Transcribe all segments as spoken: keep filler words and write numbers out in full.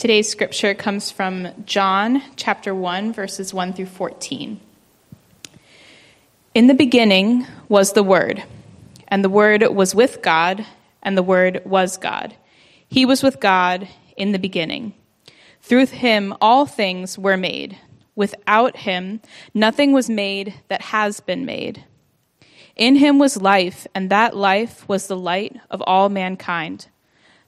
Today's scripture comes from John chapter one, verses one through fourteen. In the beginning was the Word, and the Word was with God, and the Word was God. He was with God in the beginning. Through him all things were made. Without him nothing was made that has been made. In him was life, and that life was the light of all mankind.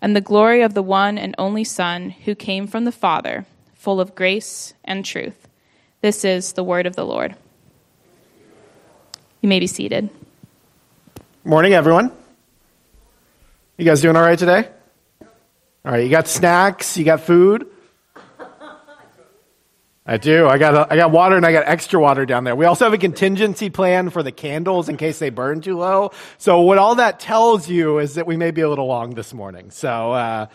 and the glory of the one and only Son who came from the Father, full of grace and truth. This is the word of the Lord. You may be seated. Morning, everyone. You guys doing all right today? All right, you got snacks, you got food. I do. I got a, I got water, and I got extra water down there. We also have a contingency plan for the candles in case they burn too low. So what all that tells you is that we may be a little long this morning. So uh,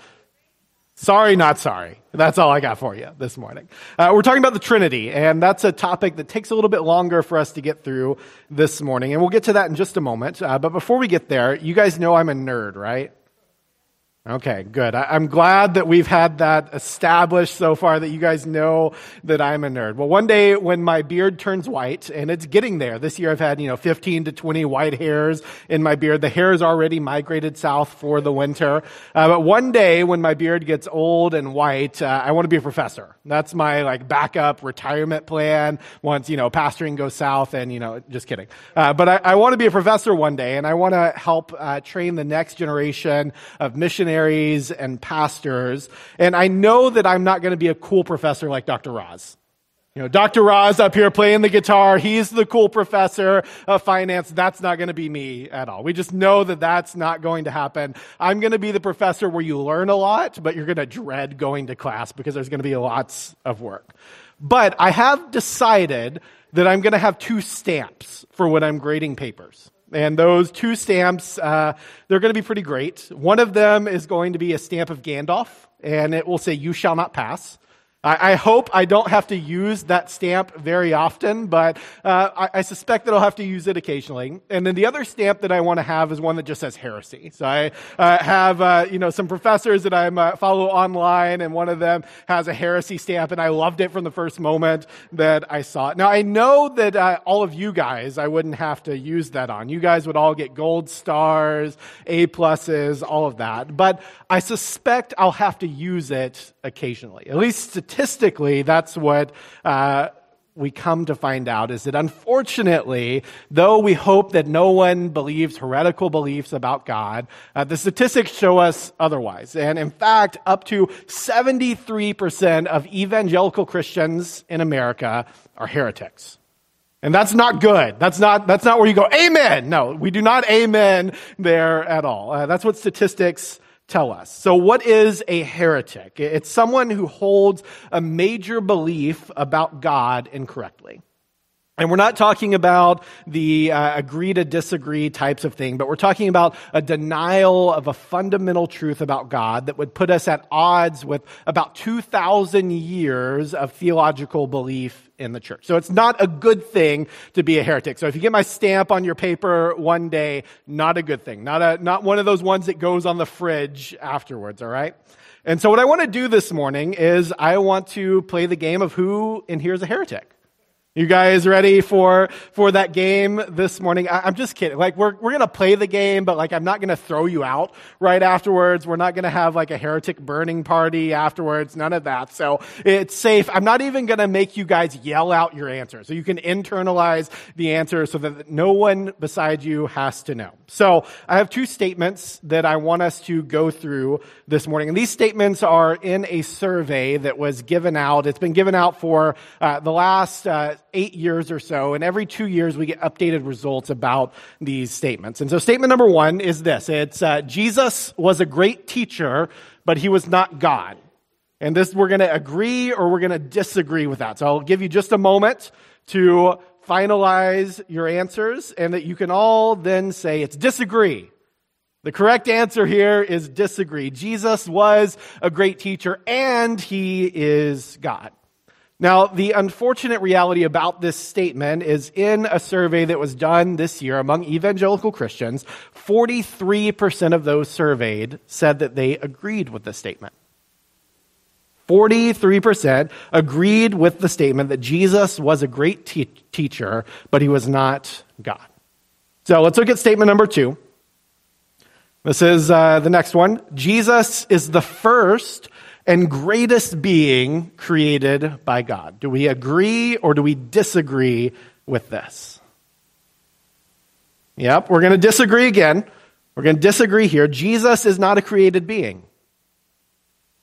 sorry, not sorry. That's all I got for you this morning. Uh, we're talking about the Trinity, and that's a topic that takes a little bit longer for us to get through this morning. And we'll get to that in just a moment. Uh, but before we get there, you guys know I'm a nerd, right? Okay, good. I, I'm glad that we've had that established so far, that you guys know that I'm a nerd. Well, one day when my beard turns white, and it's getting there, this year I've had, you know, fifteen to twenty white hairs in my beard. The hair has already migrated south for the winter. Uh, but one day when my beard gets old and white, uh, I want to be a professor. That's my, like, backup retirement plan once, you know, pastoring goes south and, you know, just kidding. Uh, but I, I want to be a professor one day, and I want to help uh, train the next generation of missionaries and pastors, and I know that I'm not going to be a cool professor like Doctor Roz. You know, Doctor Roz up here playing the guitar, he's the cool professor of finance. That's not going to be me at all. We just know that that's not going to happen. I'm going to be the professor where you learn a lot, but you're going to dread going to class because there's going to be lots of work. But I have decided that I'm going to have two stamps for when I'm grading papers. And those two stamps, uh, they're going to be pretty great. One of them is going to be a stamp of Gandalf, and it will say, "You shall not pass." I, I hope I don't have to use that stamp very often, but uh, I, I suspect that I'll have to use it occasionally. And then the other stamp that I want to have is one that just says heresy. So I uh, have, uh, you know, some professors that I uh, follow online, and one of them has a heresy stamp, and I loved it from the first moment that I saw it. Now, I know that uh, all of you guys, I wouldn't have to use that on. You guys would all get gold stars, A pluses, all of that. But I suspect I'll have to use it occasionally, at least to statistically, that's what uh, we come to find out, is that unfortunately, though we hope that no one believes heretical beliefs about God, uh, the statistics show us otherwise. And in fact, up to seventy-three percent of evangelical Christians in America are heretics. And that's not good. That's not, that's not where you go, amen. No, we do not amen there at all. Uh, that's what statistics tell us. So what is a heretic? It's someone who holds a major belief about God incorrectly. And we're not talking about the uh, agree to disagree types of thing, but we're talking about a denial of a fundamental truth about God that would put us at odds with about two thousand years of theological belief in the church. So it's not a good thing to be a heretic. So if you get my stamp on your paper one day, not a good thing. Not a, not one of those ones that goes on the fridge afterwards, all right? And so what I want to do this morning is I want to play the game of who in here is a heretic. You guys ready for for that game this morning? I, I'm just kidding. Like we're we're gonna play the game, but like I'm not gonna throw you out right afterwards. We're not gonna have like a heretic burning party afterwards. None of that. So it's safe. I'm not even gonna make you guys yell out your answer. So you can internalize the answer so that no one beside you has to know. So I have two statements that I want us to go through this morning, and these statements are in a survey that was given out. It's been given out for uh, the last. Uh, eight years or so, and every two years we get updated results about these statements. And so statement number one is this. It's, uh, Jesus was a great teacher, but he was not God. And this, we're going to agree or we're going to disagree with that. So I'll give you just a moment to finalize your answers, and that you can all then say it's disagree. The correct answer here is disagree. Jesus was a great teacher, and he is God. Now, the unfortunate reality about this statement is in a survey that was done this year among evangelical Christians, forty-three percent of those surveyed said that they agreed with the statement. forty-three percent agreed with the statement that Jesus was a great te- teacher, but he was not God. So let's look at statement number two. This is uh, the next one. Jesus is the first and greatest being created by God. Do we agree or do we disagree with this? Yep, we're going to disagree again. We're going to disagree here. Jesus is not a created being.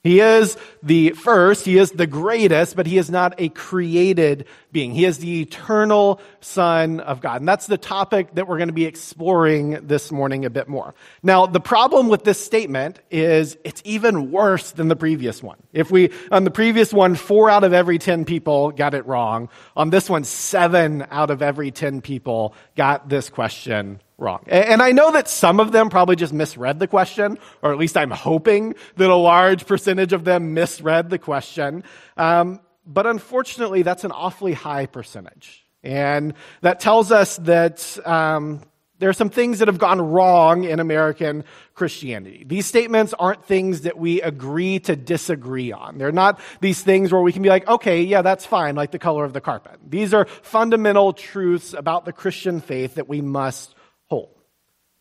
He is the first, he is the greatest, but he is not a created being. He is the eternal Son of God. And that's the topic that we're going to be exploring this morning a bit more. Now, the problem with this statement is it's even worse than the previous one. If we, on the previous one, four out of every ten people got it wrong. On this one, seven out of every ten people got this question wrong. Wrong. And I know that some of them probably just misread the question, or at least I'm hoping that a large percentage of them misread the question. Um, but unfortunately, that's an awfully high percentage. And that tells us that um, there are some things that have gone wrong in American Christianity. These statements aren't things that we agree to disagree on. They're not these things where we can be like, okay, yeah, that's fine, like the color of the carpet. These are fundamental truths about the Christian faith that we must whole.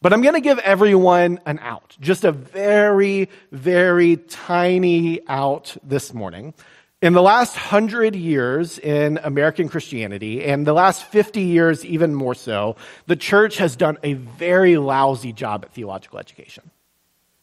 But I'm going to give everyone an out, just a very, very tiny out this morning. In the last hundred years in American Christianity, and the last fifty years even more so, the church has done a very lousy job at theological education.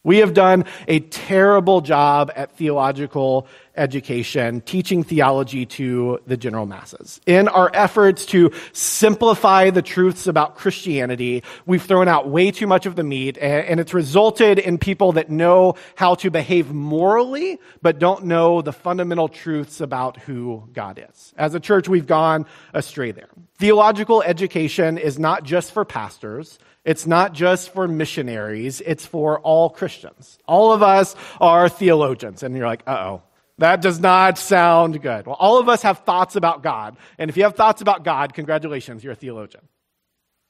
We have done a terrible job at theological education, teaching theology to the general masses. In our efforts to simplify the truths about Christianity, we've thrown out way too much of the meat, and it's resulted in people that know how to behave morally, but don't know the fundamental truths about who God is. As a church, we've gone astray there. Theological education is not just for pastors. It's not just for missionaries, it's for all Christians. All of us are theologians. And you're like, uh-oh, that does not sound good. Well, all of us have thoughts about God. And if you have thoughts about God, congratulations, you're a theologian.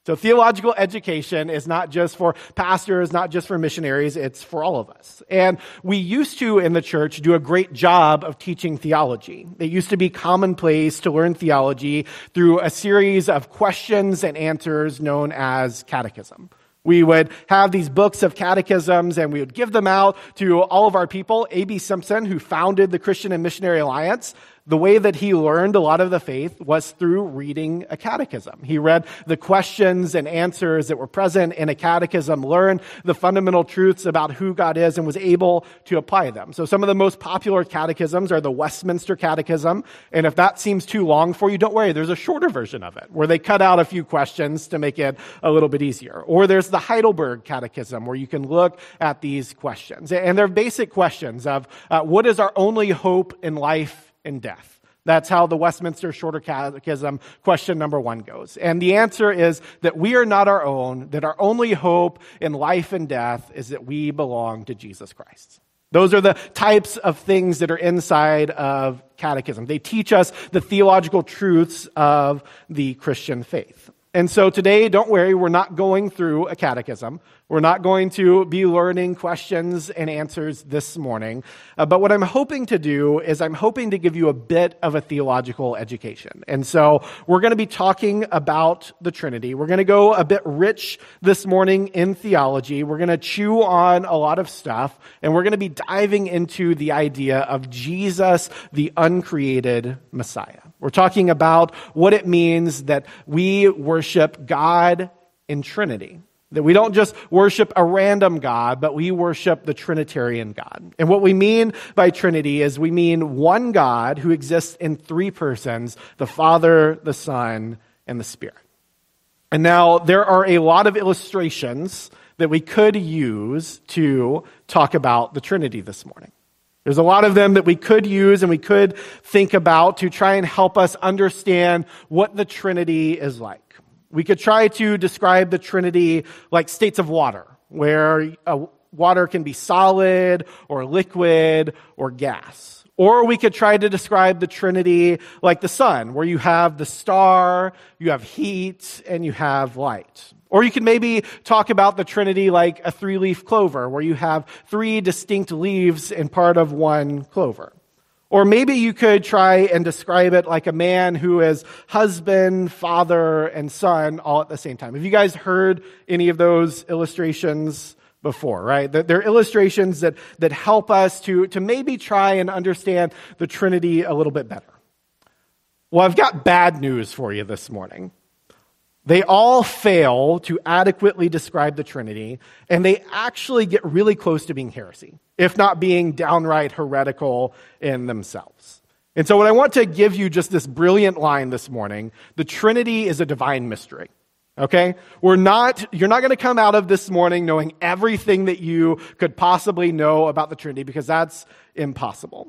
So theological education is not just for pastors, not just for missionaries, it's for all of us. And we used to, in the church, do a great job of teaching theology. It used to be commonplace to learn theology through a series of questions and answers known as catechism. We would have these books of catechisms, and we would give them out to all of our people. A B Simpson, who founded the Christian and Missionary Alliance, the way that he learned a lot of the faith was through reading a catechism. He read the questions and answers that were present in a catechism, learned the fundamental truths about who God is, and was able to apply them. So some of the most popular catechisms are the Westminster Catechism. And if that seems too long for you, don't worry. There's a shorter version of it where they cut out a few questions to make it a little bit easier. Or there's the Heidelberg Catechism where you can look at these questions. And they're basic questions of uh, what is our only hope in life and death. That's how the Westminster Shorter Catechism question number one goes. And the answer is that we are not our own, that our only hope in life and death is that we belong to Jesus Christ. Those are the types of things that are inside of catechism. They teach us the theological truths of the Christian faith. And so today, don't worry, we're not going through a catechism. We're not going to be learning questions and answers this morning, uh, but what I'm hoping to do is I'm hoping to give you a bit of a theological education. And so we're going to be talking about the Trinity. We're going to go a bit rich this morning in theology. We're going to chew on a lot of stuff, and we're going to be diving into the idea of Jesus, the uncreated Messiah. We're talking about what it means that we worship God in Trinity. That we don't just worship a random God, but we worship the Trinitarian God. And what we mean by Trinity is we mean one God who exists in three persons, the Father, the Son, and the Spirit. And now there are a lot of illustrations that we could use to talk about the Trinity this morning. There's a lot of them that we could use and we could think about to try and help us understand what the Trinity is like. We could try to describe the Trinity like states of water, where uh, water can be solid or liquid or gas. Or we could try to describe the Trinity like the sun, where you have the star, you have heat, and you have light. Or you could maybe talk about the Trinity like a three-leaf clover, where you have three distinct leaves in part of one clover. Or maybe you could try and describe it like a man who is husband, father, and son all at the same time. Have you guys heard any of those illustrations before, right? They're illustrations that, that help us to, to maybe try and understand the Trinity a little bit better. Well, I've got bad news for you this morning. They all fail to adequately describe the Trinity, and they actually get really close to being heresy, if not being downright heretical in themselves. And so what I want to give you just this brilliant line this morning, the Trinity is a divine mystery, okay? We're not, you're not going to come out of this morning knowing everything that you could possibly know about the Trinity, because that's impossible.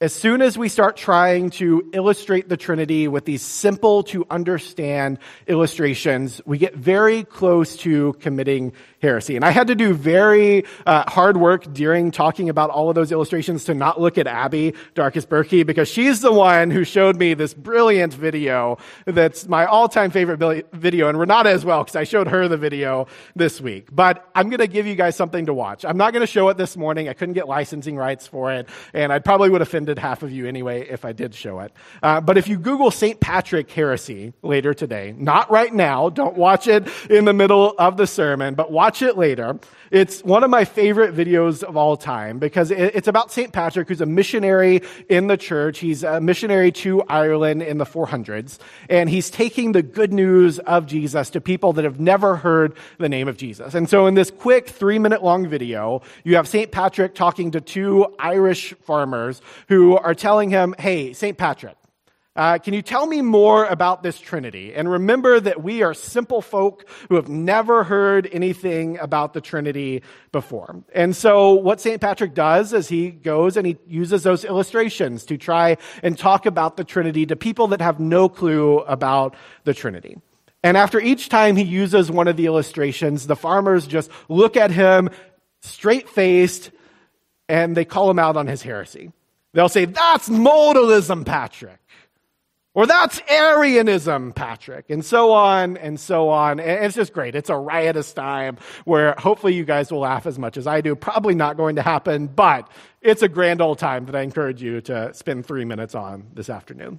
As soon as we start trying to illustrate the Trinity with these simple to understand illustrations, we get very close to committing heresy. And I had to do very uh, hard work during talking about all of those illustrations to not look at Abby Darkest Berkey, because she's the one who showed me this brilliant video that's my all-time favorite video, and Renata as well, because I showed her the video this week. But I'm going to give you guys something to watch. I'm not going to show it this morning. I couldn't get licensing rights for it, and I probably would offend half of you anyway if I did show it. Uh, but if you Google Saint Patrick heresy later today, not right now, don't watch it in the middle of the sermon, but watch it later. It's one of my favorite videos of all time because it's about Saint Patrick, who's a missionary in the church. He's a missionary to Ireland in the four hundreds, and he's taking the good news of Jesus to people that have never heard the name of Jesus. And so in this quick three-minute long video, you have Saint Patrick talking to two Irish farmers who who are telling him, hey, Saint Patrick, uh, can you tell me more about this Trinity? And remember that we are simple folk who have never heard anything about the Trinity before. And so what Saint Patrick does is he goes and he uses those illustrations to try and talk about the Trinity to people that have no clue about the Trinity. And after each time he uses one of the illustrations, the farmers just look at him straight-faced and they call him out on his heresy. They'll say, that's modalism, Patrick, or that's Arianism, Patrick, and so on and so on. And it's just great. It's a riotous time where hopefully you guys will laugh as much as I do. Probably not going to happen, but it's a grand old time that I encourage you to spend three minutes on this afternoon.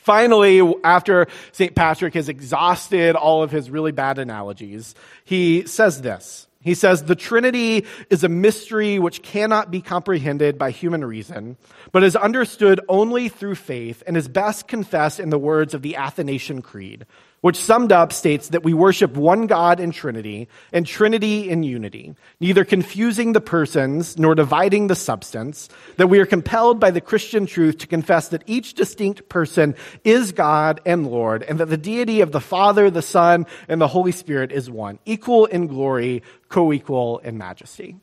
Finally, after Saint Patrick has exhausted all of his really bad analogies, he says this. He says, the Trinity is a mystery which cannot be comprehended by human reason, but is understood only through faith and is best confessed in the words of the Athanasian Creed, which summed up states that we worship one God in Trinity and Trinity in unity, neither confusing the persons nor dividing the substance, that we are compelled by the Christian truth to confess that each distinct person is God and Lord, and that the deity of the Father, the Son, and the Holy Spirit is one, equal in glory, co-equal in majesty.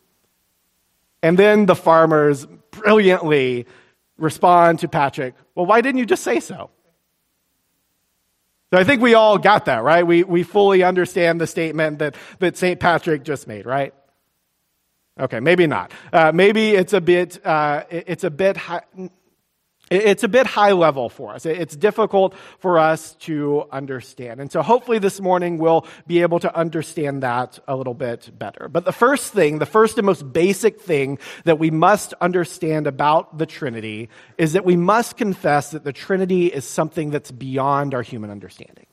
And then the farmers brilliantly respond to Patrick, well, why didn't you just say so? So I think we all got that, right? We we fully understand the statement that, that Saint Patrick just made, right? Okay, maybe not. Uh, maybe it's a bit uh, it's a bit high, It's a bit high level for us. It's difficult for us to understand. And so hopefully this morning we'll be able to understand that a little bit better. But the first thing, the first and most basic thing that we must understand about the Trinity is that we must confess that the Trinity is something that's beyond our human understanding.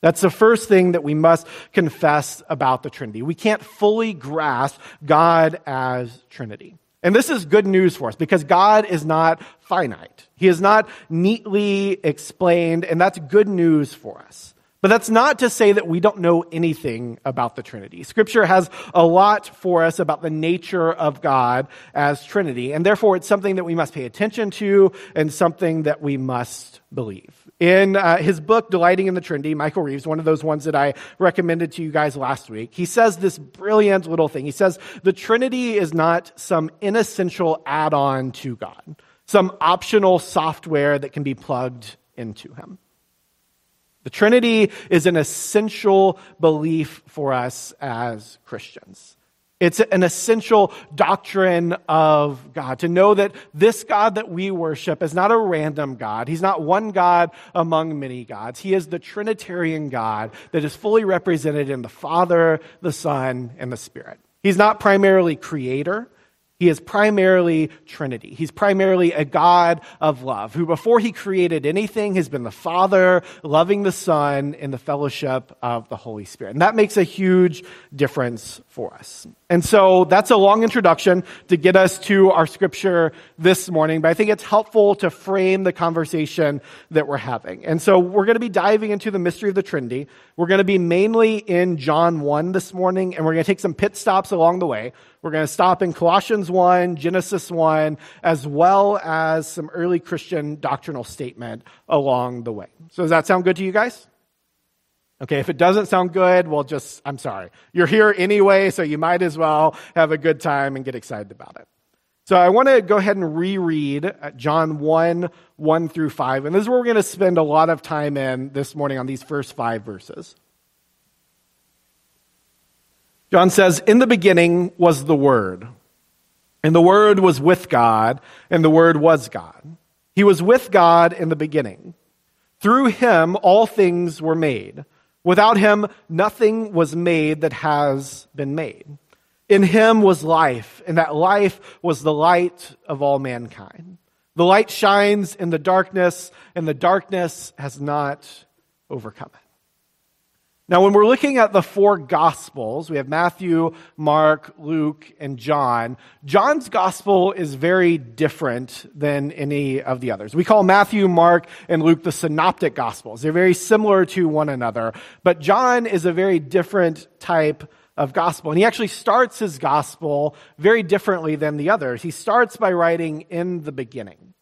That's the first thing that we must confess about the Trinity. We can't fully grasp God as Trinity. And this is good news for us because God is not finite. He is not neatly explained, and that's good news for us. But that's not to say that we don't know anything about the Trinity. Scripture has a lot for us about the nature of God as Trinity, and therefore it's something that we must pay attention to and something that we must believe. In uh, his book, Delighting in the Trinity, Michael Reeves, one of those ones that I recommended to you guys last week, he says this brilliant little thing. He says, the Trinity is not some inessential add-on to God, some optional software that can be plugged into him. The Trinity is an essential belief for us as Christians. It's an essential doctrine of God, to know that this God that we worship is not a random God. He's not one God among many gods. He is the Trinitarian God that is fully represented in the Father, the Son, and the Spirit. He's not primarily creator. He is primarily Trinity. He's primarily a God of love, who before he created anything has been the Father, loving the Son, and the fellowship of the Holy Spirit. And that makes a huge difference for us. And so that's a long introduction to get us to our scripture this morning, but I think it's helpful to frame the conversation that we're having. And so we're going to be diving into the mystery of the Trinity. We're going to be mainly in John one this morning, and we're going to take some pit stops along the way. We're going to stop in Colossians one, Genesis one, as well as some early Christian doctrinal statement along the way. So does that sound good to you guys? Okay, if it doesn't sound good, well, just, I'm sorry. You're here anyway, so you might as well have a good time and get excited about it. So I want to go ahead and reread John one, one through five, and this is where we're going to spend a lot of time in this morning on these first five verses. John says, in the beginning was the Word, and the Word was with God, and the Word was God. He was with God in the beginning. Through him all things were made. Without him nothing was made that has been made. In him was life, and that life was the light of all mankind. The light shines in the darkness, and the darkness has not overcome it. Now, when we're looking at the four Gospels, we have Matthew, Mark, Luke, and John. John's Gospel is very different than any of the others. We call Matthew, Mark, and Luke the Synoptic Gospels. They're very similar to one another, but John is a very different type of Gospel. And he actually starts his Gospel very differently than the others. He starts by writing, in the beginning.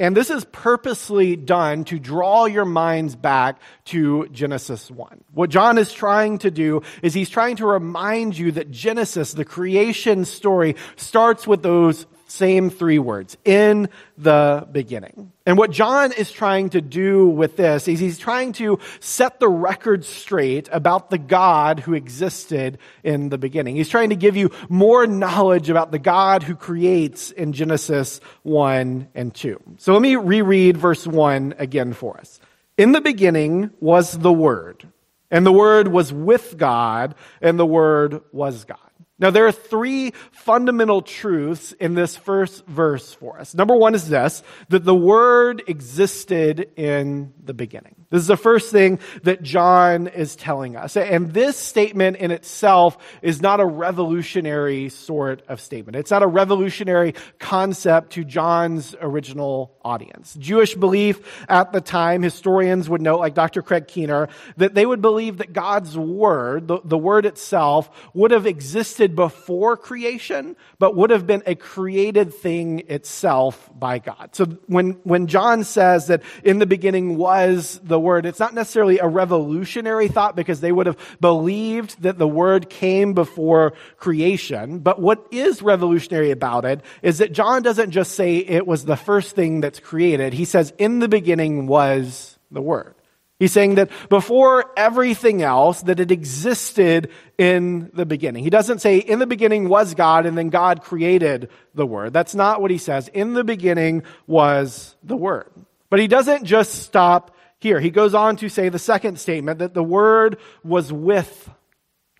And this is purposely done to draw your minds back to Genesis one. What John is trying to do is he's trying to remind you that Genesis, the creation story, starts with those same three words, in the beginning. And what John is trying to do with this is he's trying to set the record straight about the God who existed in the beginning. He's trying to give you more knowledge about the God who creates in Genesis one and two. So let me reread verse one again for us. In the beginning was the Word, and the Word was with God, and the Word was God. Now, there are three fundamental truths in this first verse for us. Number one is this, that the Word existed in the beginning. This is the first thing that John is telling us. And this statement in itself is not a revolutionary sort of statement. It's not a revolutionary concept to John's original audience. Jewish belief at the time, historians would note, like Doctor Craig Keener, that they would believe that God's Word, the, the Word itself, would have existed before creation, but would have been a created thing itself by God. So when, when John says that in the beginning was the Word, it's not necessarily a revolutionary thought because they would have believed that the Word came before creation. But what is revolutionary about it is that John doesn't just say it was the first thing that's created. He says in the beginning was the Word. He's saying that before everything else, that it existed in the beginning. He doesn't say, in the beginning was God, and then God created the Word. That's not what he says. In the beginning was the Word. But he doesn't just stop here. He goes on to say the second statement, that the Word was with,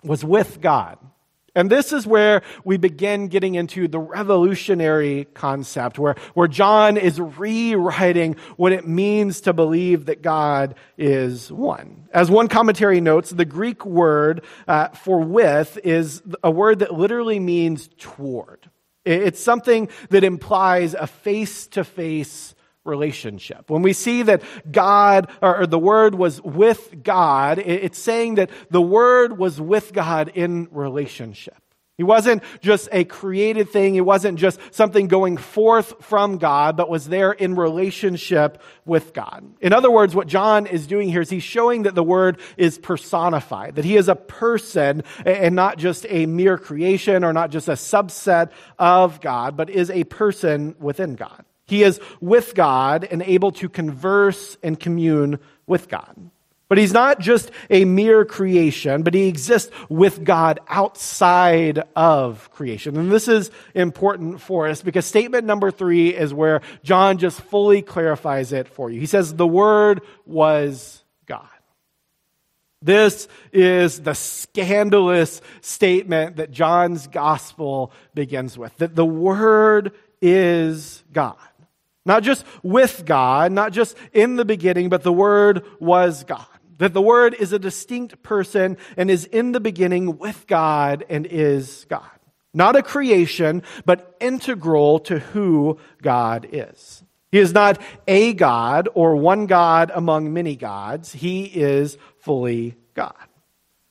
was with God. And this is where we begin getting into the revolutionary concept, where, where John is rewriting what it means to believe that God is one. As one commentary notes, the Greek word uh, for with is a word that literally means toward. It's something that implies a face-to-face relationship. When we see that God, or the Word was with God, it's saying that the Word was with God in relationship. He wasn't just a created thing. He wasn't just something going forth from God, but was there in relationship with God. In other words, what John is doing here is he's showing that the Word is personified, that he is a person and not just a mere creation or not just a subset of God, but is a person within God. He is with God and able to converse and commune with God. But he's not just a mere creation, but he exists with God outside of creation. And this is important for us because statement number three is where John just fully clarifies it for you. He says, the Word was God. This is the scandalous statement that John's gospel begins with, that the Word is God. Not just with God, not just in the beginning, but the Word was God. That the Word is a distinct person and is in the beginning with God and is God. Not a creation, but integral to who God is. He is not a God or one God among many gods. He is fully God.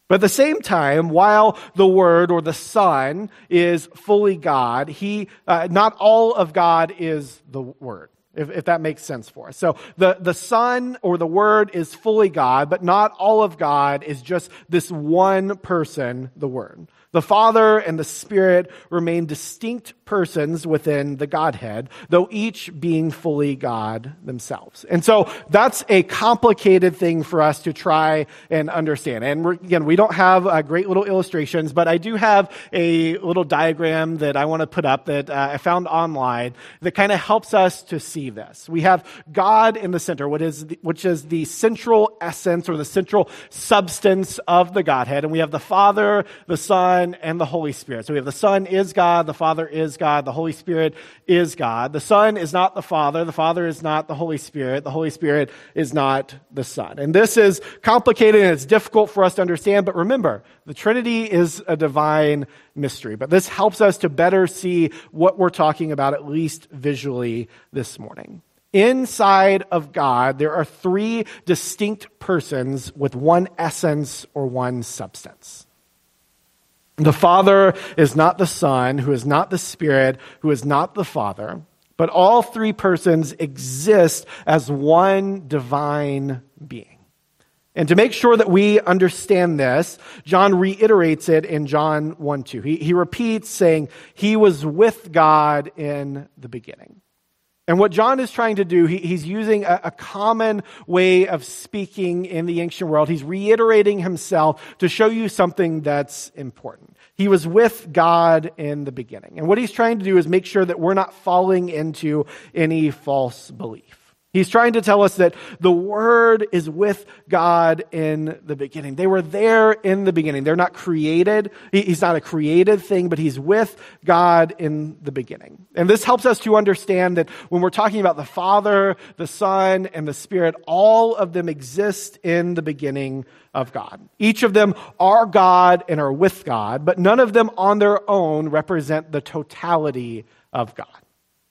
But at the same time, while the Word or the Son is fully God, he uh, not all of God is the Word, if, if that makes sense for us. So the, the Son or the Word is fully God, but not all of God is just this one person, the Word. The Father and the Spirit remain distinct persons within the Godhead, though each being fully God themselves. And so that's a complicated thing for us to try and understand. And we're, again, we don't have uh, great little illustrations, but I do have a little diagram that I want to put up that uh, I found online that kind of helps us to see this. We have God in the center, which is the, which is the central essence or the central substance of the Godhead. And we have the Father, the Son, and the Holy Spirit. So we have the Son is God, the Father is God, the Holy Spirit is God. The Son is not the Father, the Father is not the Holy Spirit, the Holy Spirit is not the Son. And this is complicated and it's difficult for us to understand, but remember, the Trinity is a divine mystery. But this helps us to better see what we're talking about, at least visually, this morning. Inside of God, there are three distinct persons with one essence or one substance. The Father is not the Son, who is not the Spirit, who is not the Father, but all three persons exist as one divine being. And to make sure that we understand this, John reiterates it in John one two. He, he repeats saying, he was with God in the beginning. And what John is trying to do, he, he's using a, a common way of speaking in the ancient world. He's reiterating himself to show you something that's important. He was with God in the beginning. And what he's trying to do is make sure that we're not falling into any false belief. He's trying to tell us that the Word is with God in the beginning. They were there in the beginning. They're not created. He's not a created thing, but he's with God in the beginning. And this helps us to understand that when we're talking about the Father, the Son, and the Spirit, all of them exist in the beginning of God. Each of them are God and are with God, but none of them on their own represent the totality of God.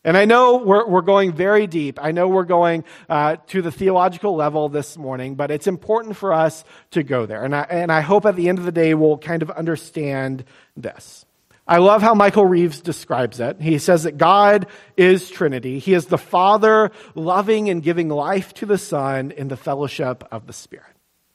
And I know we're we're going very deep. I know we're going uh, to the theological level this morning, but it's important for us to go there. And I, and I hope at the end of the day we'll kind of understand this. I love how Michael Reeves describes it. He says that God is Trinity. He is the Father loving and giving life to the Son in the fellowship of the Spirit.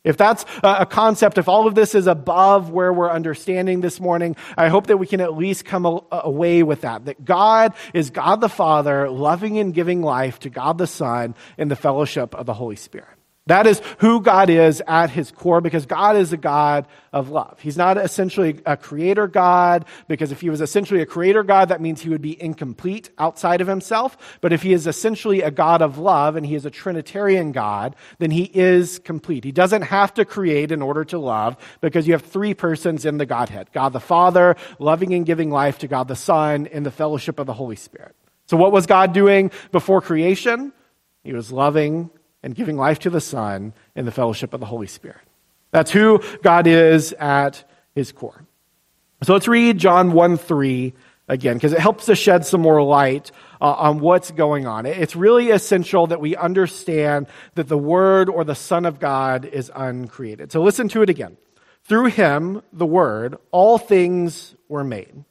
If that's a concept, if all of this is above where we're understanding this morning, I hope that we can at least come away with that, that God is God the Father, loving and giving life to God the Son in the fellowship of the Holy Spirit. That is who God is at his core, because God is a God of love. He's not essentially a creator God, because if he was essentially a creator God, that means he would be incomplete outside of himself. But if he is essentially a God of love and he is a Trinitarian God, then he is complete. He doesn't have to create in order to love, because you have three persons in the Godhead: God the Father, loving and giving life to God the Son, and the fellowship of the Holy Spirit. So what was God doing before creation? He was loving and giving life to the Son in the fellowship of the Holy Spirit. That's who God is at his core. So let's read John one three again, because it helps to shed some more light uh, on what's going on. It's really essential that we understand that the Word, or the Son of God, is uncreated. So listen to it again. Through him, the Word, all things were made.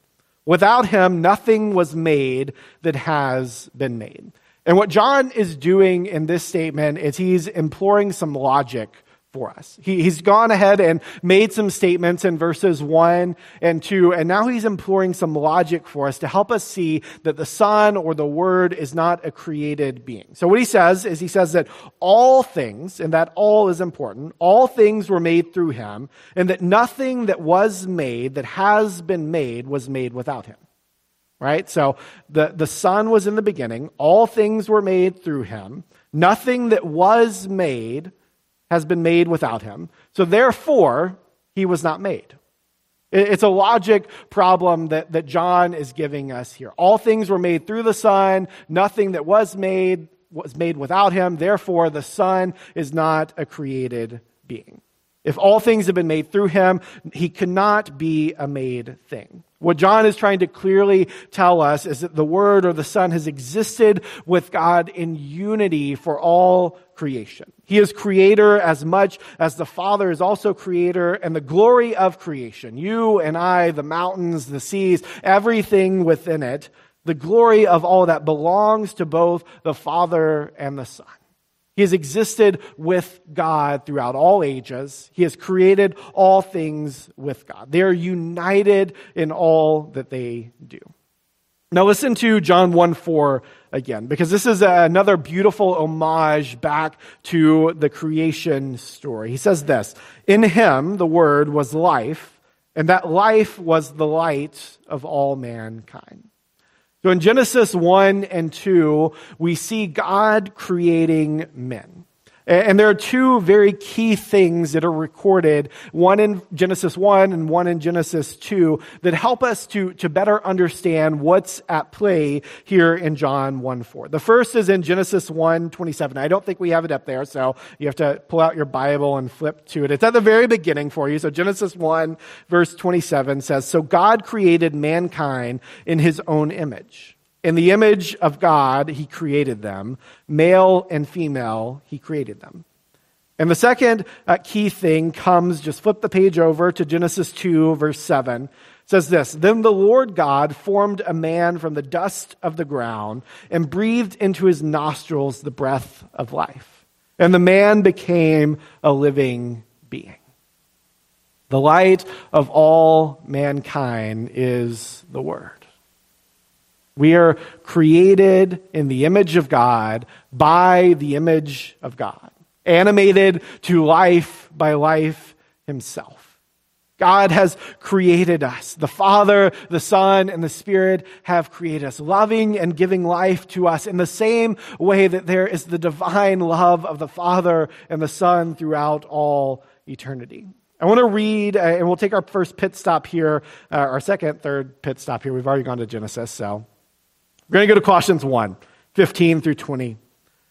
Without him, nothing was made that has been made. And what John is doing in this statement is he's imploring some logic for us. He, he's gone ahead and made some statements in verses one and two, and now he's imploring some logic for us to help us see that the Son, or the Word, is not a created being. So what he says is he says that all things, and that all is important, all things were made through him, and that nothing that was made, that has been made, was made without him. Right? So the, the Son was in the beginning. All things were made through him. Nothing that was made has been made without him. So therefore, he was not made. It's a logic problem that, that John is giving us here. All things were made through the Son. Nothing that was made was made without him. Therefore, the Son is not a created being. If all things have been made through him, he cannot be a made thing. What John is trying to clearly tell us is that the Word, or the Son, has existed with God in unity for all creation. He is creator as much as the Father is also creator, and the glory of creation, you and I, the mountains, the seas, everything within it, the glory of all that belongs to both the Father and the Son. He has existed with God throughout all ages. He has created all things with God. They are united in all that they do. Now listen to John one four again, because this is another beautiful homage back to the creation story. He says this: in him, the Word, was life, and that life was the light of all mankind. So in Genesis one and two, we see God creating men. And there are two very key things that are recorded, one in Genesis one and one in Genesis two, that help us to, to better understand what's at play here in John one four. The first is in Genesis one twenty-seven. I don't think we have it up there, so you have to pull out your Bible and flip to it. It's at the very beginning for you. So Genesis one verse twenty-seven says, "So God created mankind in his own image. In the image of God, he created them. Male and female, he created them." And the second uh, key thing comes, just flip the page over to Genesis two, verse seven. It says this: "Then the Lord God formed a man from the dust of the ground and breathed into his nostrils the breath of life. And the man became a living being." The light of all mankind is the Word. We are created in the image of God, by the image of God, animated to life by life himself. God has created us. The Father, the Son, and the Spirit have created us, loving and giving life to us in the same way that there is the divine love of the Father and the Son throughout all eternity. I want to read, uh, and we'll take our first pit stop here, uh, our second, third pit stop here. We've already gone to Genesis, so we're going to go to Colossians one, fifteen through twenty.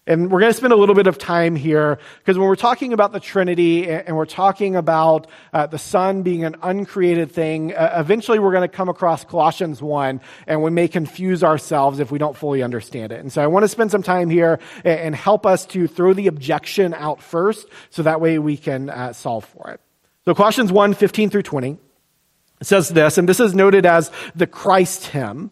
And we're going to spend a little bit of time here, because when we're talking about the Trinity and we're talking about uh, the Son being an uncreated thing, uh, eventually we're going to come across Colossians one, and we may confuse ourselves if we don't fully understand it. And so I want to spend some time here and, and help us to throw the objection out first, so that way we can uh, solve for it. So Colossians one, fifteen through twenty says this, and this is noted as the Christ hymn.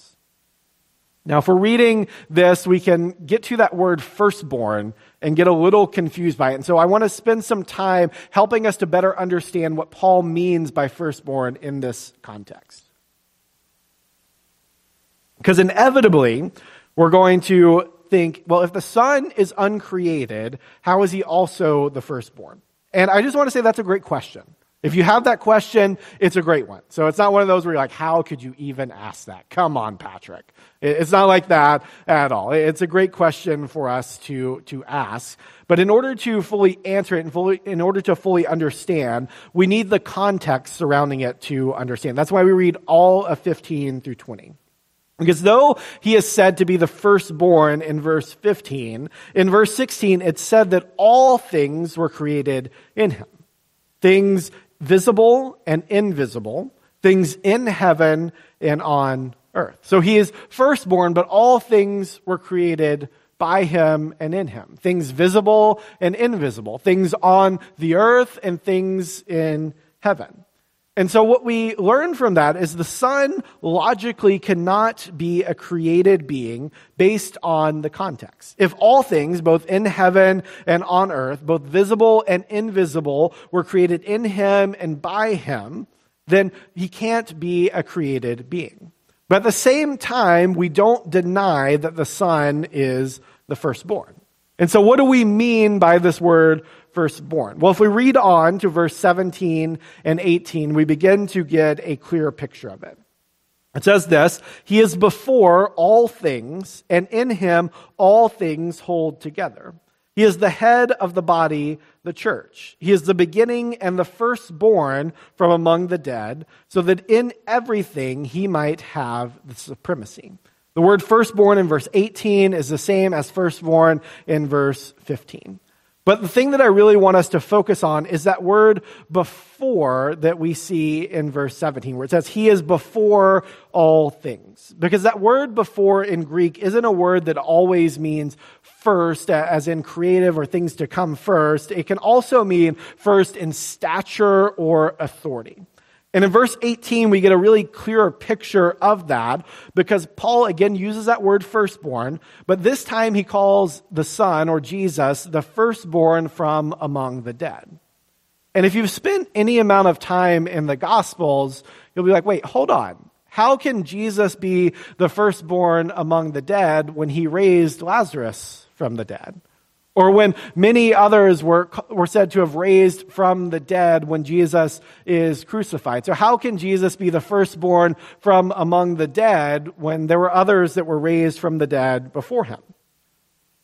Now, if we're reading this, we can get to that word firstborn and get a little confused by it. And so I want to spend some time helping us to better understand what Paul means by firstborn in this context. Because inevitably, we're going to think, well, if the Son is uncreated, how is he also the firstborn? And I just want to say that's a great question. If you have that question, it's a great one. So it's not one of those where you're like, how could you even ask that? Come on, Patrick. It's not like that at all. It's a great question for us to, to ask. But in order to fully answer it and fully, in order to fully understand, we need the context surrounding it to understand. That's why we read all of fifteen through twenty. Because though he is said to be the firstborn in verse fifteen, in verse sixteen it's said that all things were created in him. Things visible and invisible, things in heaven and on earth. So he is firstborn, but all things were created by him and in him. Things visible and invisible, things on the earth and things in heaven. And so what we learn from that is the Son logically cannot be a created being based on the context. If all things, both in heaven and on earth, both visible and invisible, were created in him and by him, then he can't be a created being. But at the same time, we don't deny that the Son is the firstborn. And so what do we mean by this word firstborn? Well, if we read on to verse seventeen and eighteen, we begin to get a clearer picture of it. It says this, he is before all things, and in him all things hold together. He is the head of the body, the church. He is the beginning and the firstborn from among the dead, so that in everything he might have the supremacy. The word firstborn in verse eighteen is the same as firstborn in verse fifteen. But the thing that I really want us to focus on is that word before that we see in verse seventeen, where it says, he is before all things. Because that word before in Greek isn't a word that always means first, as in creative or things to come first. It can also mean first in stature or authority. And in verse eighteen, we get a really clearer picture of that because Paul again uses that word firstborn, but this time he calls the Son or Jesus the firstborn from among the dead. And if you've spent any amount of time in the Gospels, you'll be like, wait, hold on. How can Jesus be the firstborn among the dead when he raised Lazarus from the dead? Or when many others were were said to have raised from the dead when Jesus is crucified. So how can Jesus be the firstborn from among the dead when there were others that were raised from the dead before him?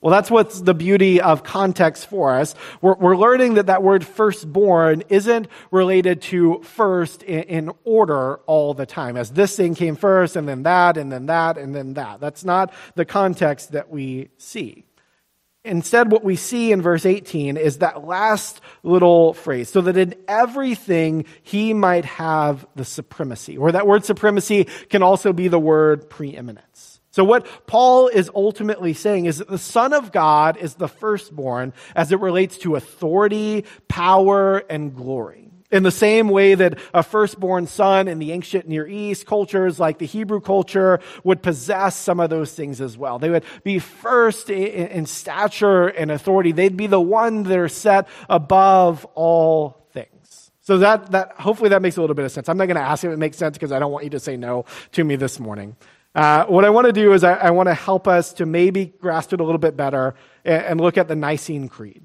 Well, that's what's the beauty of context for us. We're, we're learning that that word firstborn isn't related to first in, in order all the time, as this thing came first and then that and then that and then that. That's not the context that we see. Instead, what we see in verse eighteen is that last little phrase, so that in everything he might have the supremacy, or that word supremacy can also be the word preeminence. So what Paul is ultimately saying is that the Son of God is the firstborn as it relates to authority, power, and glory. In the same way that a firstborn son in the ancient Near East cultures like the Hebrew culture would possess some of those things as well. They would be first in stature and authority. They'd be the one that are set above all things. So that, that hopefully that makes a little bit of sense. I'm not going to ask if it makes sense because I don't want you to say no to me this morning. Uh, what I want to do is I, I want to help us to maybe grasp it a little bit better and, and look at the Nicene Creed.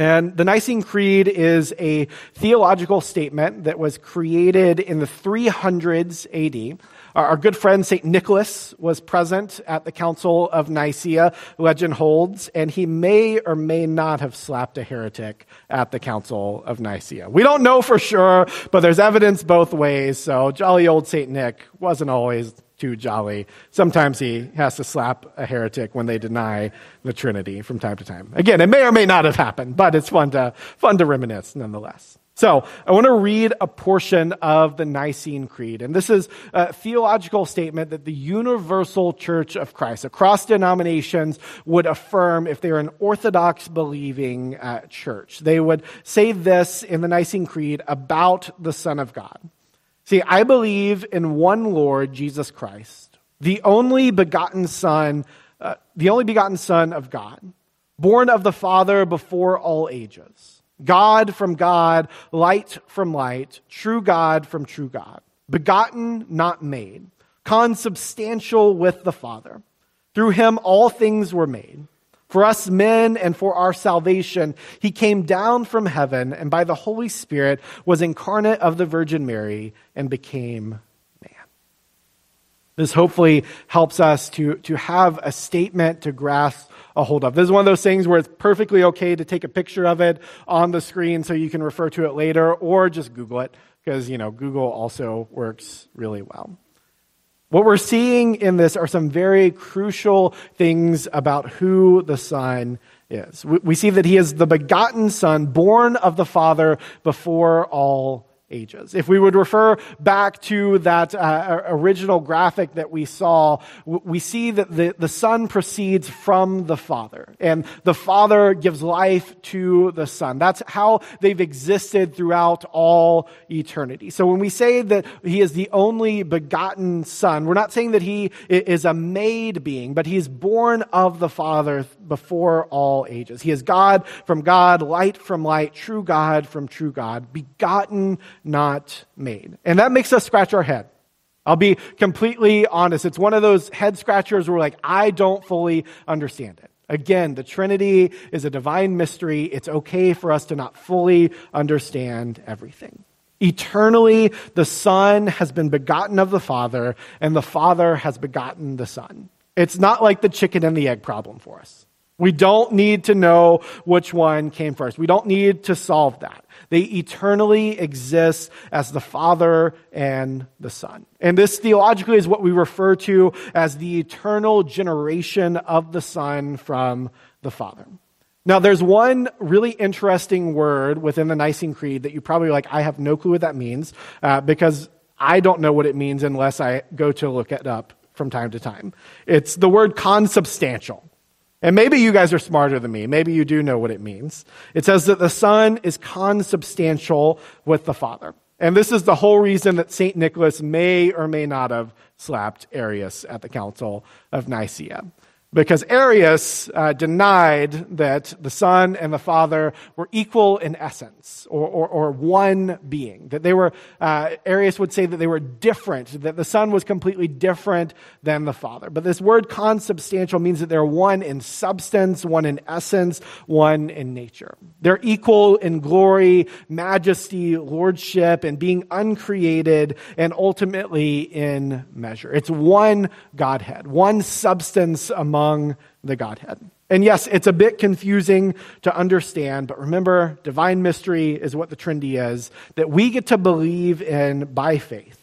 And the Nicene Creed is a theological statement that was created in the three hundreds A D Our good friend Saint Nicholas was present at the Council of Nicaea, legend holds, and he may or may not have slapped a heretic at the Council of Nicaea. We don't know for sure, but there's evidence both ways, so jolly old Saint Nick wasn't always too jolly. Sometimes he has to slap a heretic when they deny the Trinity from time to time. Again, it may or may not have happened, but it's fun to, fun to reminisce nonetheless. So I want to read a portion of the Nicene Creed, and this is a theological statement that the universal Church of Christ across denominations would affirm if they are an Orthodox believing uh, church. They would say this in the Nicene Creed about the Son of God. See, I believe in one Lord, Jesus Christ, the only begotten Son, uh, the only begotten Son of God, born of the Father before all ages. God from God, light from light, true God from true God, begotten, not made, consubstantial with the Father. Through him all things were made. For us men and for our salvation, he came down from heaven and by the Holy Spirit was incarnate of the Virgin Mary and became man. This hopefully helps us to, to have a statement to grasp a hold of. This is one of those things where it's perfectly okay to take a picture of it on the screen so you can refer to it later, or just Google it, because, you know, Google also works really well. What we're seeing in this are some very crucial things about who the Son is. We see that he is the begotten Son, born of the Father before all ages. If we would refer back to that uh, original graphic that we saw, we see that the, the Son proceeds from the Father, and the Father gives life to the Son. That's how they've existed throughout all eternity. So when we say that he is the only begotten Son, we're not saying that he is a made being, but he is born of the Father before all ages. He is God from God, light from light, true God from true God, begotten, not made. And that makes us scratch our head. I'll be completely honest. It's one of those head scratchers where we're like, I don't fully understand it. Again, the Trinity is a divine mystery. It's okay for us to not fully understand everything. Eternally, the Son has been begotten of the Father, and the Father has begotten the Son. It's not like the chicken and the egg problem for us. We don't need to know which one came first. We don't need to solve that. They eternally exist as the Father and the Son. And this theologically is what we refer to as the eternal generation of the Son from the Father. Now, there's one really interesting word within the Nicene Creed that you probably like, I have no clue what that means, uh, because I don't know what it means unless I go to look it up from time to time. It's the word consubstantial. And maybe you guys are smarter than me. Maybe you do know what it means. It says that the Son is consubstantial with the Father. And this is the whole reason that Saint Nicholas may or may not have slapped Arius at the Council of Nicaea. Because Arius uh, denied that the Son and the Father were equal in essence, or, or, or one being. That they were, uh, Arius would say that they were different, that the Son was completely different than the Father. But this word consubstantial means that they're one in substance, one in essence, one in nature. They're equal in glory, majesty, lordship, and being uncreated, and ultimately in measure. It's one Godhead, one substance among among the Godhead. And yes, it's a bit confusing to understand, but remember, divine mystery is what the Trinity is, that we get to believe in by faith.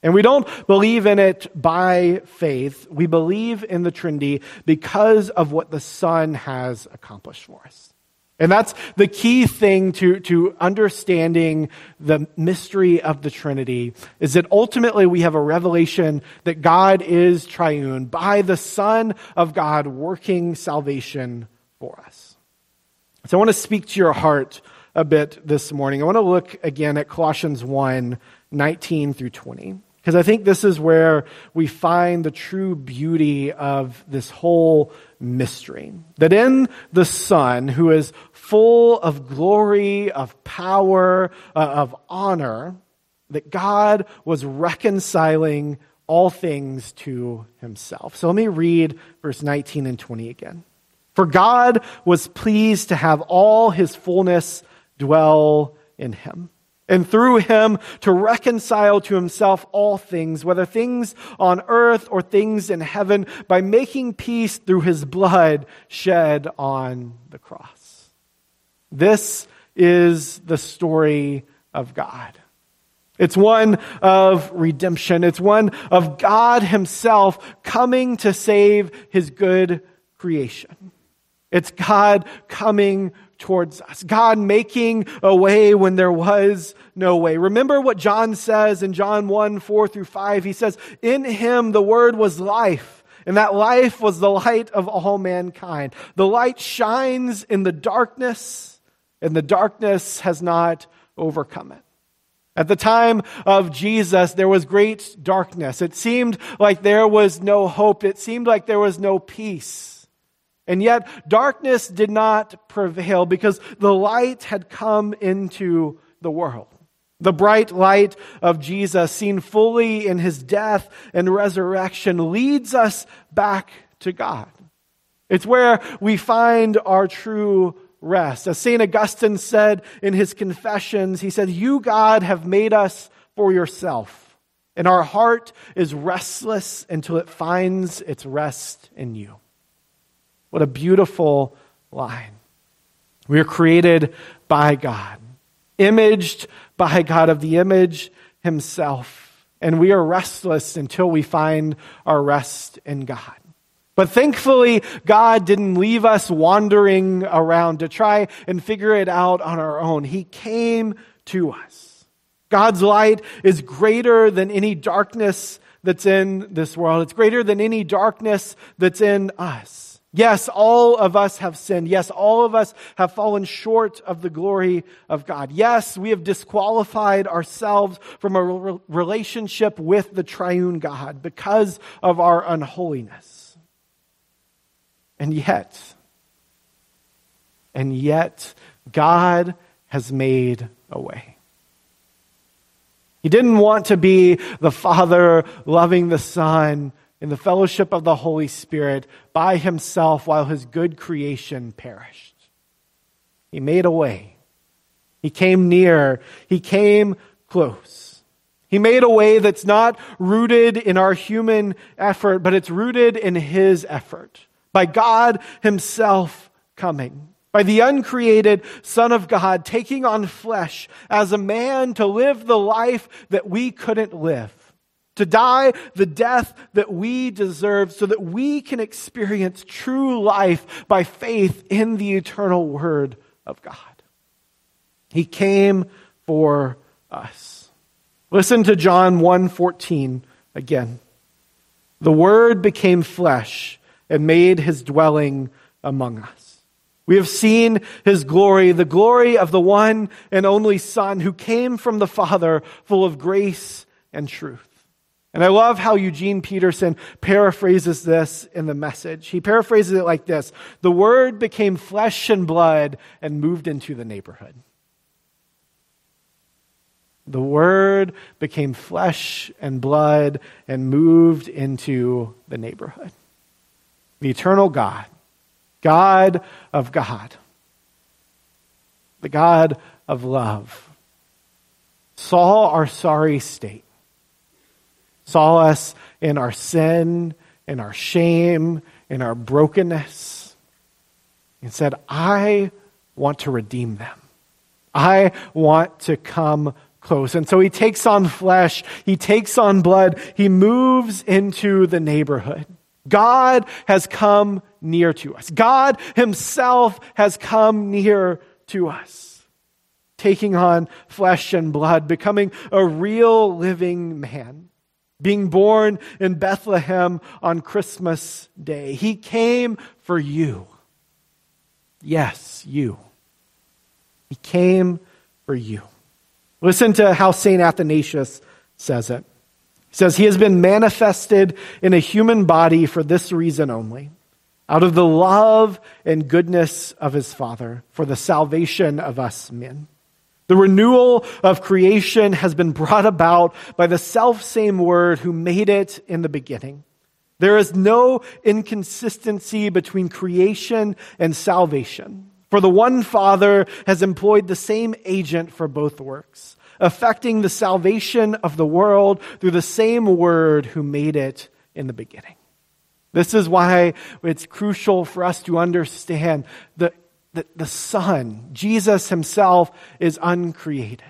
And we don't believe in it by faith. We believe in the Trinity because of what the Son has accomplished for us. And that's the key thing to, to understanding the mystery of the Trinity, is that ultimately we have a revelation that God is triune by the Son of God working salvation for us. So I want to speak to your heart a bit this morning. I want to look again at Colossians one, nineteen through twenty, because I think this is where we find the true beauty of this whole mystery. That in the Son, who is full of glory, of power, uh, of honor, that God was reconciling all things to himself. So let me read verse nineteen and twenty again. For God was pleased to have all his fullness dwell in him, and through him to reconcile to himself all things, whether things on earth or things in heaven, by making peace through his blood shed on the cross. This is the story of God. It's one of redemption. It's one of God himself coming to save his good creation. It's God coming towards us. God making a way when there was no way. Remember what John says in John one, four through five. He says, "In him the Word was life, and that life was the light of all mankind. The light shines in the darkness, and the darkness has not overcome it." At the time of Jesus, there was great darkness. It seemed like there was no hope. It seemed like there was no peace. And yet, darkness did not prevail because the light had come into the world. The bright light of Jesus, seen fully in his death and resurrection, leads us back to God. It's where we find our true rest. As Saint Augustine said in his Confessions, he said, "You, God, have made us for yourself, and our heart is restless until it finds its rest in you." What a beautiful line. We are created by God, imaged by God of the image himself, and we are restless until we find our rest in God. But thankfully, God didn't leave us wandering around to try and figure it out on our own. He came to us. God's light is greater than any darkness that's in this world. It's greater than any darkness that's in us. Yes, all of us have sinned. Yes, all of us have fallen short of the glory of God. Yes, we have disqualified ourselves from a re- relationship with the triune God because of our unholiness. And yet, and yet, God has made a way. He didn't want to be the Father loving the Son in the fellowship of the Holy Spirit by himself while his good creation perished. He made a way. He came near. He came close. He made a way that's not rooted in our human effort, but it's rooted in his effort, by God himself coming, by the uncreated Son of God taking on flesh as a man to live the life that we couldn't live, to die the death that we deserve so that we can experience true life by faith in the eternal Word of God. He came for us. Listen to John one fourteen again. "The Word became flesh and made his dwelling among us. We have seen his glory, the glory of the one and only Son who came from the Father, full of grace and truth." And I love how Eugene Peterson paraphrases this in The Message. He paraphrases it like this: "The Word became flesh and blood and moved into the neighborhood." The Word became flesh and blood and moved into the neighborhood. The eternal God, God of God, the God of love, saw our sorry state, saw us in our sin, in our shame, in our brokenness, and said, "I want to redeem them. I want to come close." And so he takes on flesh, he takes on blood, he moves into the neighborhood. God has come near to us. God himself has come near to us, taking on flesh and blood, becoming a real living man, being born in Bethlehem on Christmas Day. He came for you. Yes, you. He came for you. Listen to how Saint Athanasius says it. He says, "He has been manifested in a human body for this reason only, out of the love and goodness of his Father, for the salvation of us men. The renewal of creation has been brought about by the selfsame Word who made it in the beginning. There is no inconsistency between creation and salvation. For the one Father has employed the same agent for both works, affecting the salvation of the world through the same Word who made it in the beginning. This is why it's crucial for us to understand that the Son, Jesus himself, is uncreated.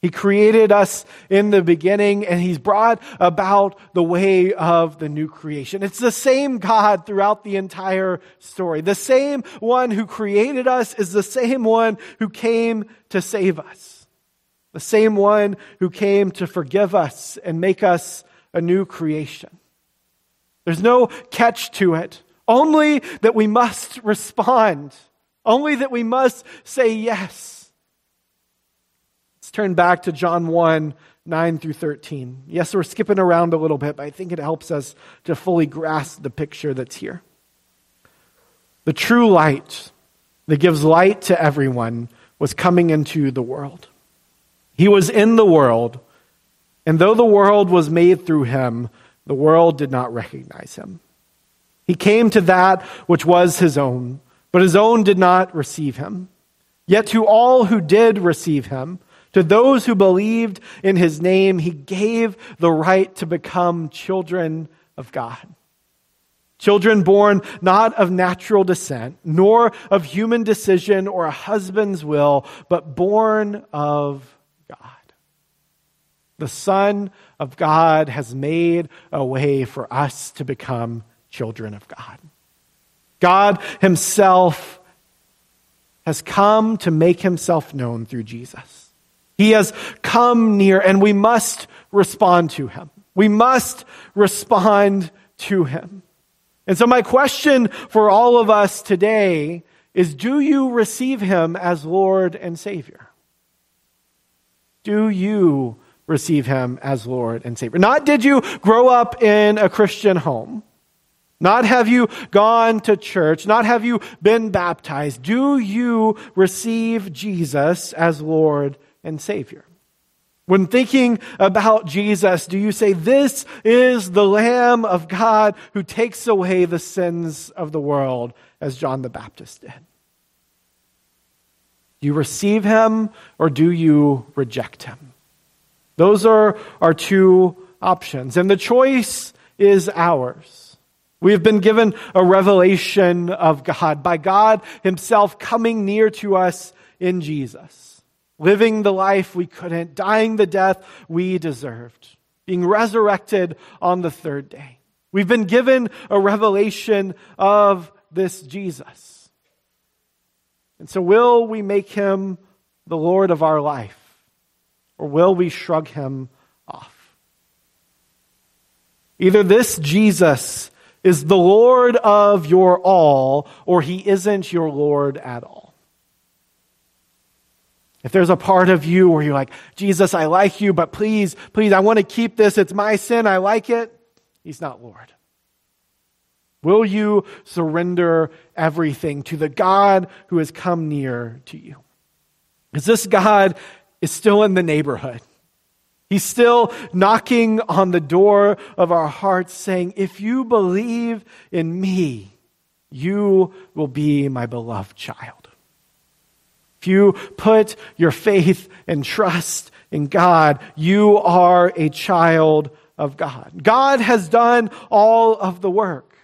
He created us in the beginning, and he's brought about the way of the new creation. It's the same God throughout the entire story. The same one who created us is the same one who came to save us. The same one who came to forgive us and make us a new creation. There's no catch to it, only that we must respond, only that we must say yes. Turn back to John one, nine through thirteen. Yes, we're skipping around a little bit, but I think it helps us to fully grasp the picture that's here. The true light that gives light to everyone was coming into the world. He was in the world, and though the world was made through him, the world did not recognize him. He came to that which was his own, but his own did not receive him. Yet to all who did receive him, to those who believed in his name, he gave the right to become children of God. Children born not of natural descent, nor of human decision or a husband's will, but born of God. The Son of God has made a way for us to become children of God. God himself has come to make himself known through Jesus. He has come near, and we must respond to him. We must respond to him. And so my question for all of us today is, do you receive him as Lord and Savior? Do you receive him as Lord and Savior? Not did you grow up in a Christian home. Not have you gone to church. Not have you been baptized. Do you receive Jesus as Lord and Savior? When thinking about Jesus, do you say, this is the Lamb of God who takes away the sins of the world, as John the Baptist did? Do you receive him or do you reject him? Those are our two options, and the choice is ours. We have been given a revelation of God by God himself coming near to us in Jesus. Living the life we couldn't, dying the death we deserved, being resurrected on the third day. We've been given a revelation of this Jesus. And so will we make him the Lord of our life, or will we shrug him off? Either this Jesus is the Lord of your all, or he isn't your Lord at all. If there's a part of you where you're like, Jesus, I like you, but please, please, I want to keep this. It's my sin. I like it. He's not Lord. Will you surrender everything to the God who has come near to you? Because this God is still in the neighborhood. He's still knocking on the door of our hearts saying, if you believe in me, you will be my beloved child. If you put your faith and trust in God, you are a child of God. God has done all of the work.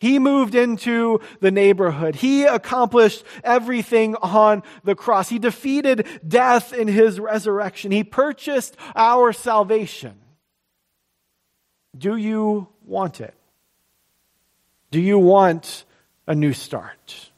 He moved into the neighborhood. He accomplished everything on the cross. He defeated death in his resurrection. He purchased our salvation. Do you want it? Do you want a new start?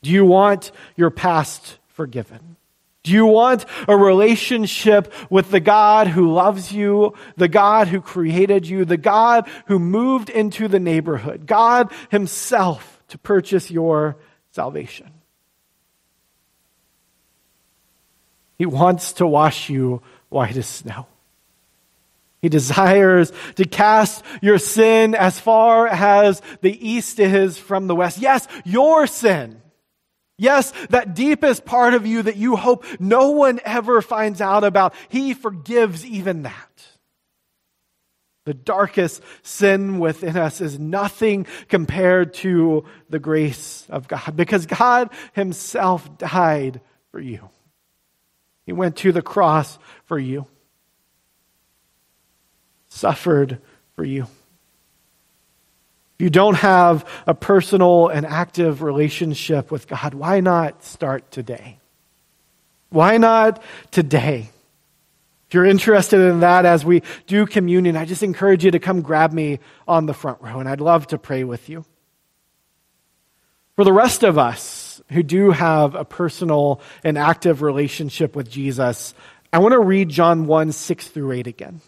Do you want your past forgiven? Do you want a relationship with the God who loves you, the God who created you, the God who moved into the neighborhood, God himself to purchase your salvation? He wants to wash you white as snow. He desires to cast your sin as far as the east is from the west. Yes, your sin. Yes, that deepest part of you that you hope no one ever finds out about, he forgives even that. The darkest sin within us is nothing compared to the grace of God, because God himself died for you. He went to the cross for you, suffered for you. If you don't have a personal and active relationship with God, why not start today? Why not today? If you're interested in that as we do communion, I just encourage you to come grab me on the front row, and I'd love to pray with you. For the rest of us who do have a personal and active relationship with Jesus, I want to read John one, six through eight again.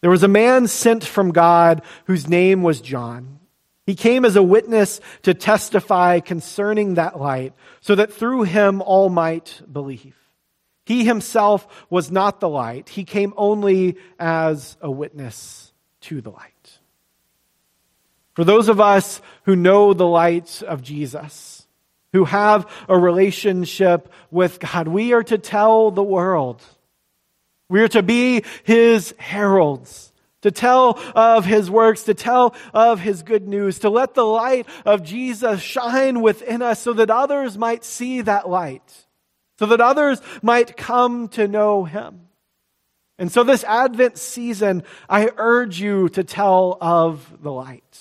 There was a man sent from God whose name was John. He came as a witness to testify concerning that light, so that through him all might believe. He himself was not the light. He came only as a witness to the light. For those of us who know the light of Jesus, who have a relationship with God, we are to tell the world. We are to be his heralds, to tell of his works, to tell of his good news, to let the light of Jesus shine within us so that others might see that light, so that others might come to know him. And so this Advent season, I urge you to tell of the light,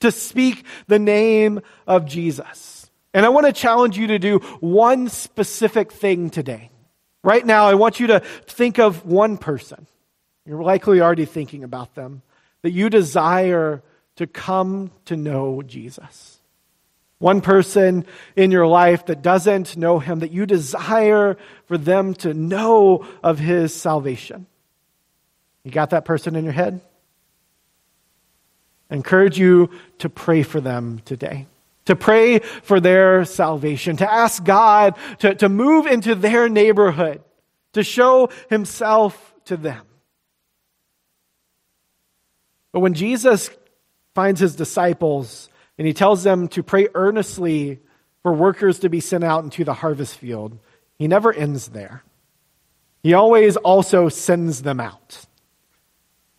to speak the name of Jesus. And I want to challenge you to do one specific thing today. Right now, I want you to think of one person. You're likely already thinking about them, that you desire to come to know Jesus. One person in your life that doesn't know him, that you desire for them to know of his salvation. You got that person in your head? I encourage you to pray for them today. To pray for their salvation, to ask God to, to move into their neighborhood, to show himself to them. But when Jesus finds his disciples and he tells them to pray earnestly for workers to be sent out into the harvest field, he never ends there. He always also sends them out.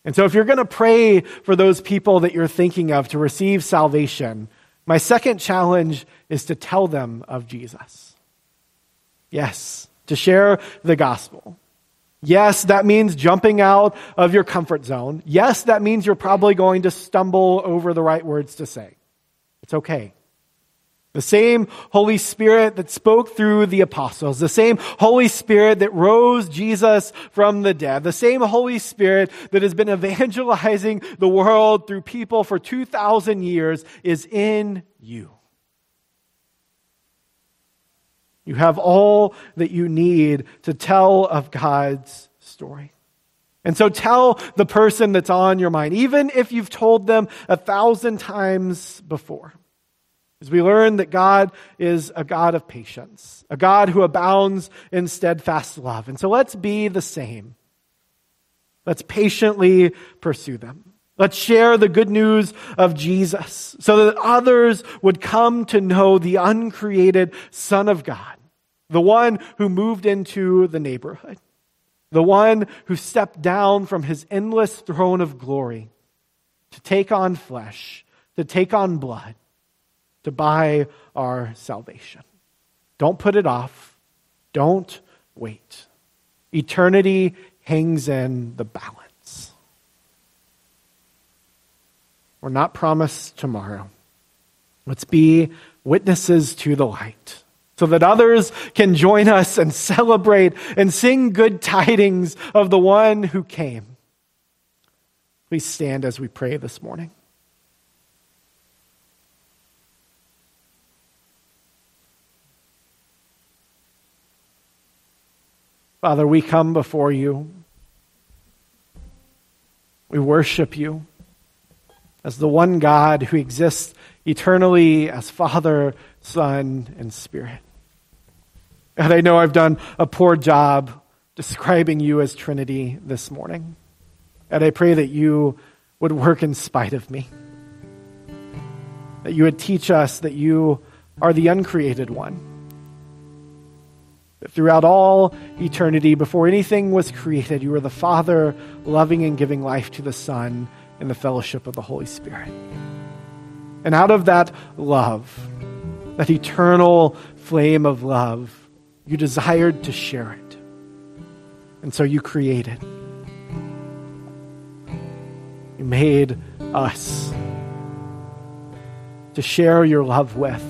And so if you're going to pray for those people that you're thinking of to receive salvation, my second challenge is to tell them of Jesus. Yes, to share the gospel. Yes, that means jumping out of your comfort zone. Yes, that means you're probably going to stumble over the right words to say. It's okay. The same Holy Spirit that spoke through the apostles, the same Holy Spirit that rose Jesus from the dead, the same Holy Spirit that has been evangelizing the world through people for two thousand years is in you. You have all that you need to tell of God's story. And so tell the person that's on your mind, even if you've told them a thousand times before. As we learn that God is a God of patience, a God who abounds in steadfast love. And so let's be the same. Let's patiently pursue them. Let's share the good news of Jesus so that others would come to know the uncreated Son of God, the one who moved into the neighborhood, the one who stepped down from his endless throne of glory to take on flesh, to take on blood, to buy our salvation. Don't put it off. Don't wait. Eternity hangs in the balance. We're not promised tomorrow. Let's be witnesses to the light so that others can join us and celebrate and sing good tidings of the one who came. Please stand as we pray this morning. Father, we come before you. We worship you as the one God who exists eternally as Father, Son, and Spirit. And I know I've done a poor job describing you as Trinity this morning. And I pray that you would work in spite of me. That you would teach us that you are the uncreated one. that throughout all eternity, before anything was created, you were the Father, loving and giving life to the Son in the fellowship of the Holy Spirit. And out of that love, that eternal flame of love, you desired to share it. And so you created. You made us to share your love with.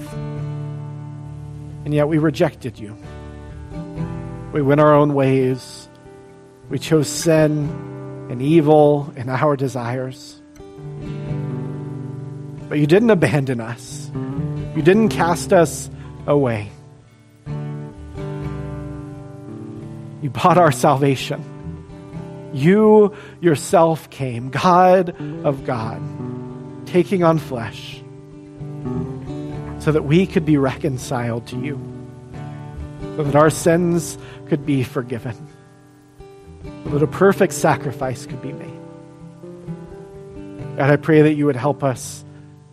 And yet we rejected you. We went our own ways. We chose sin and evil in our desires. But you didn't abandon us. You didn't cast us away. You bought our salvation. You yourself came, God of God, taking on flesh so that we could be reconciled to you, so that our sins could be forgiven, so that a perfect sacrifice could be made. God, I pray that you would help us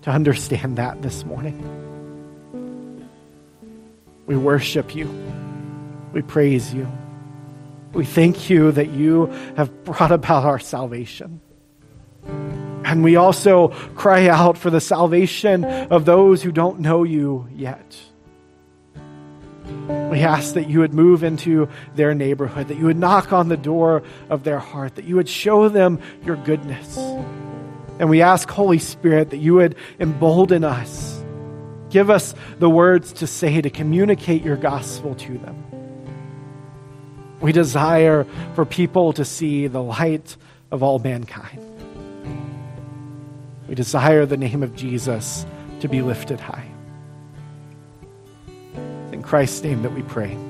to understand that this morning. We worship you. We praise you. We thank you that you have brought about our salvation. And we also cry out for the salvation of those who don't know you yet. We ask that you would move into their neighborhood, that you would knock on the door of their heart, that you would show them your goodness. And we ask, Holy Spirit, that you would embolden us. Give us the words to say, to communicate your gospel to them. We desire for people to see the light of all mankind. We desire the name of Jesus to be lifted high. It's in Christ's name that we pray.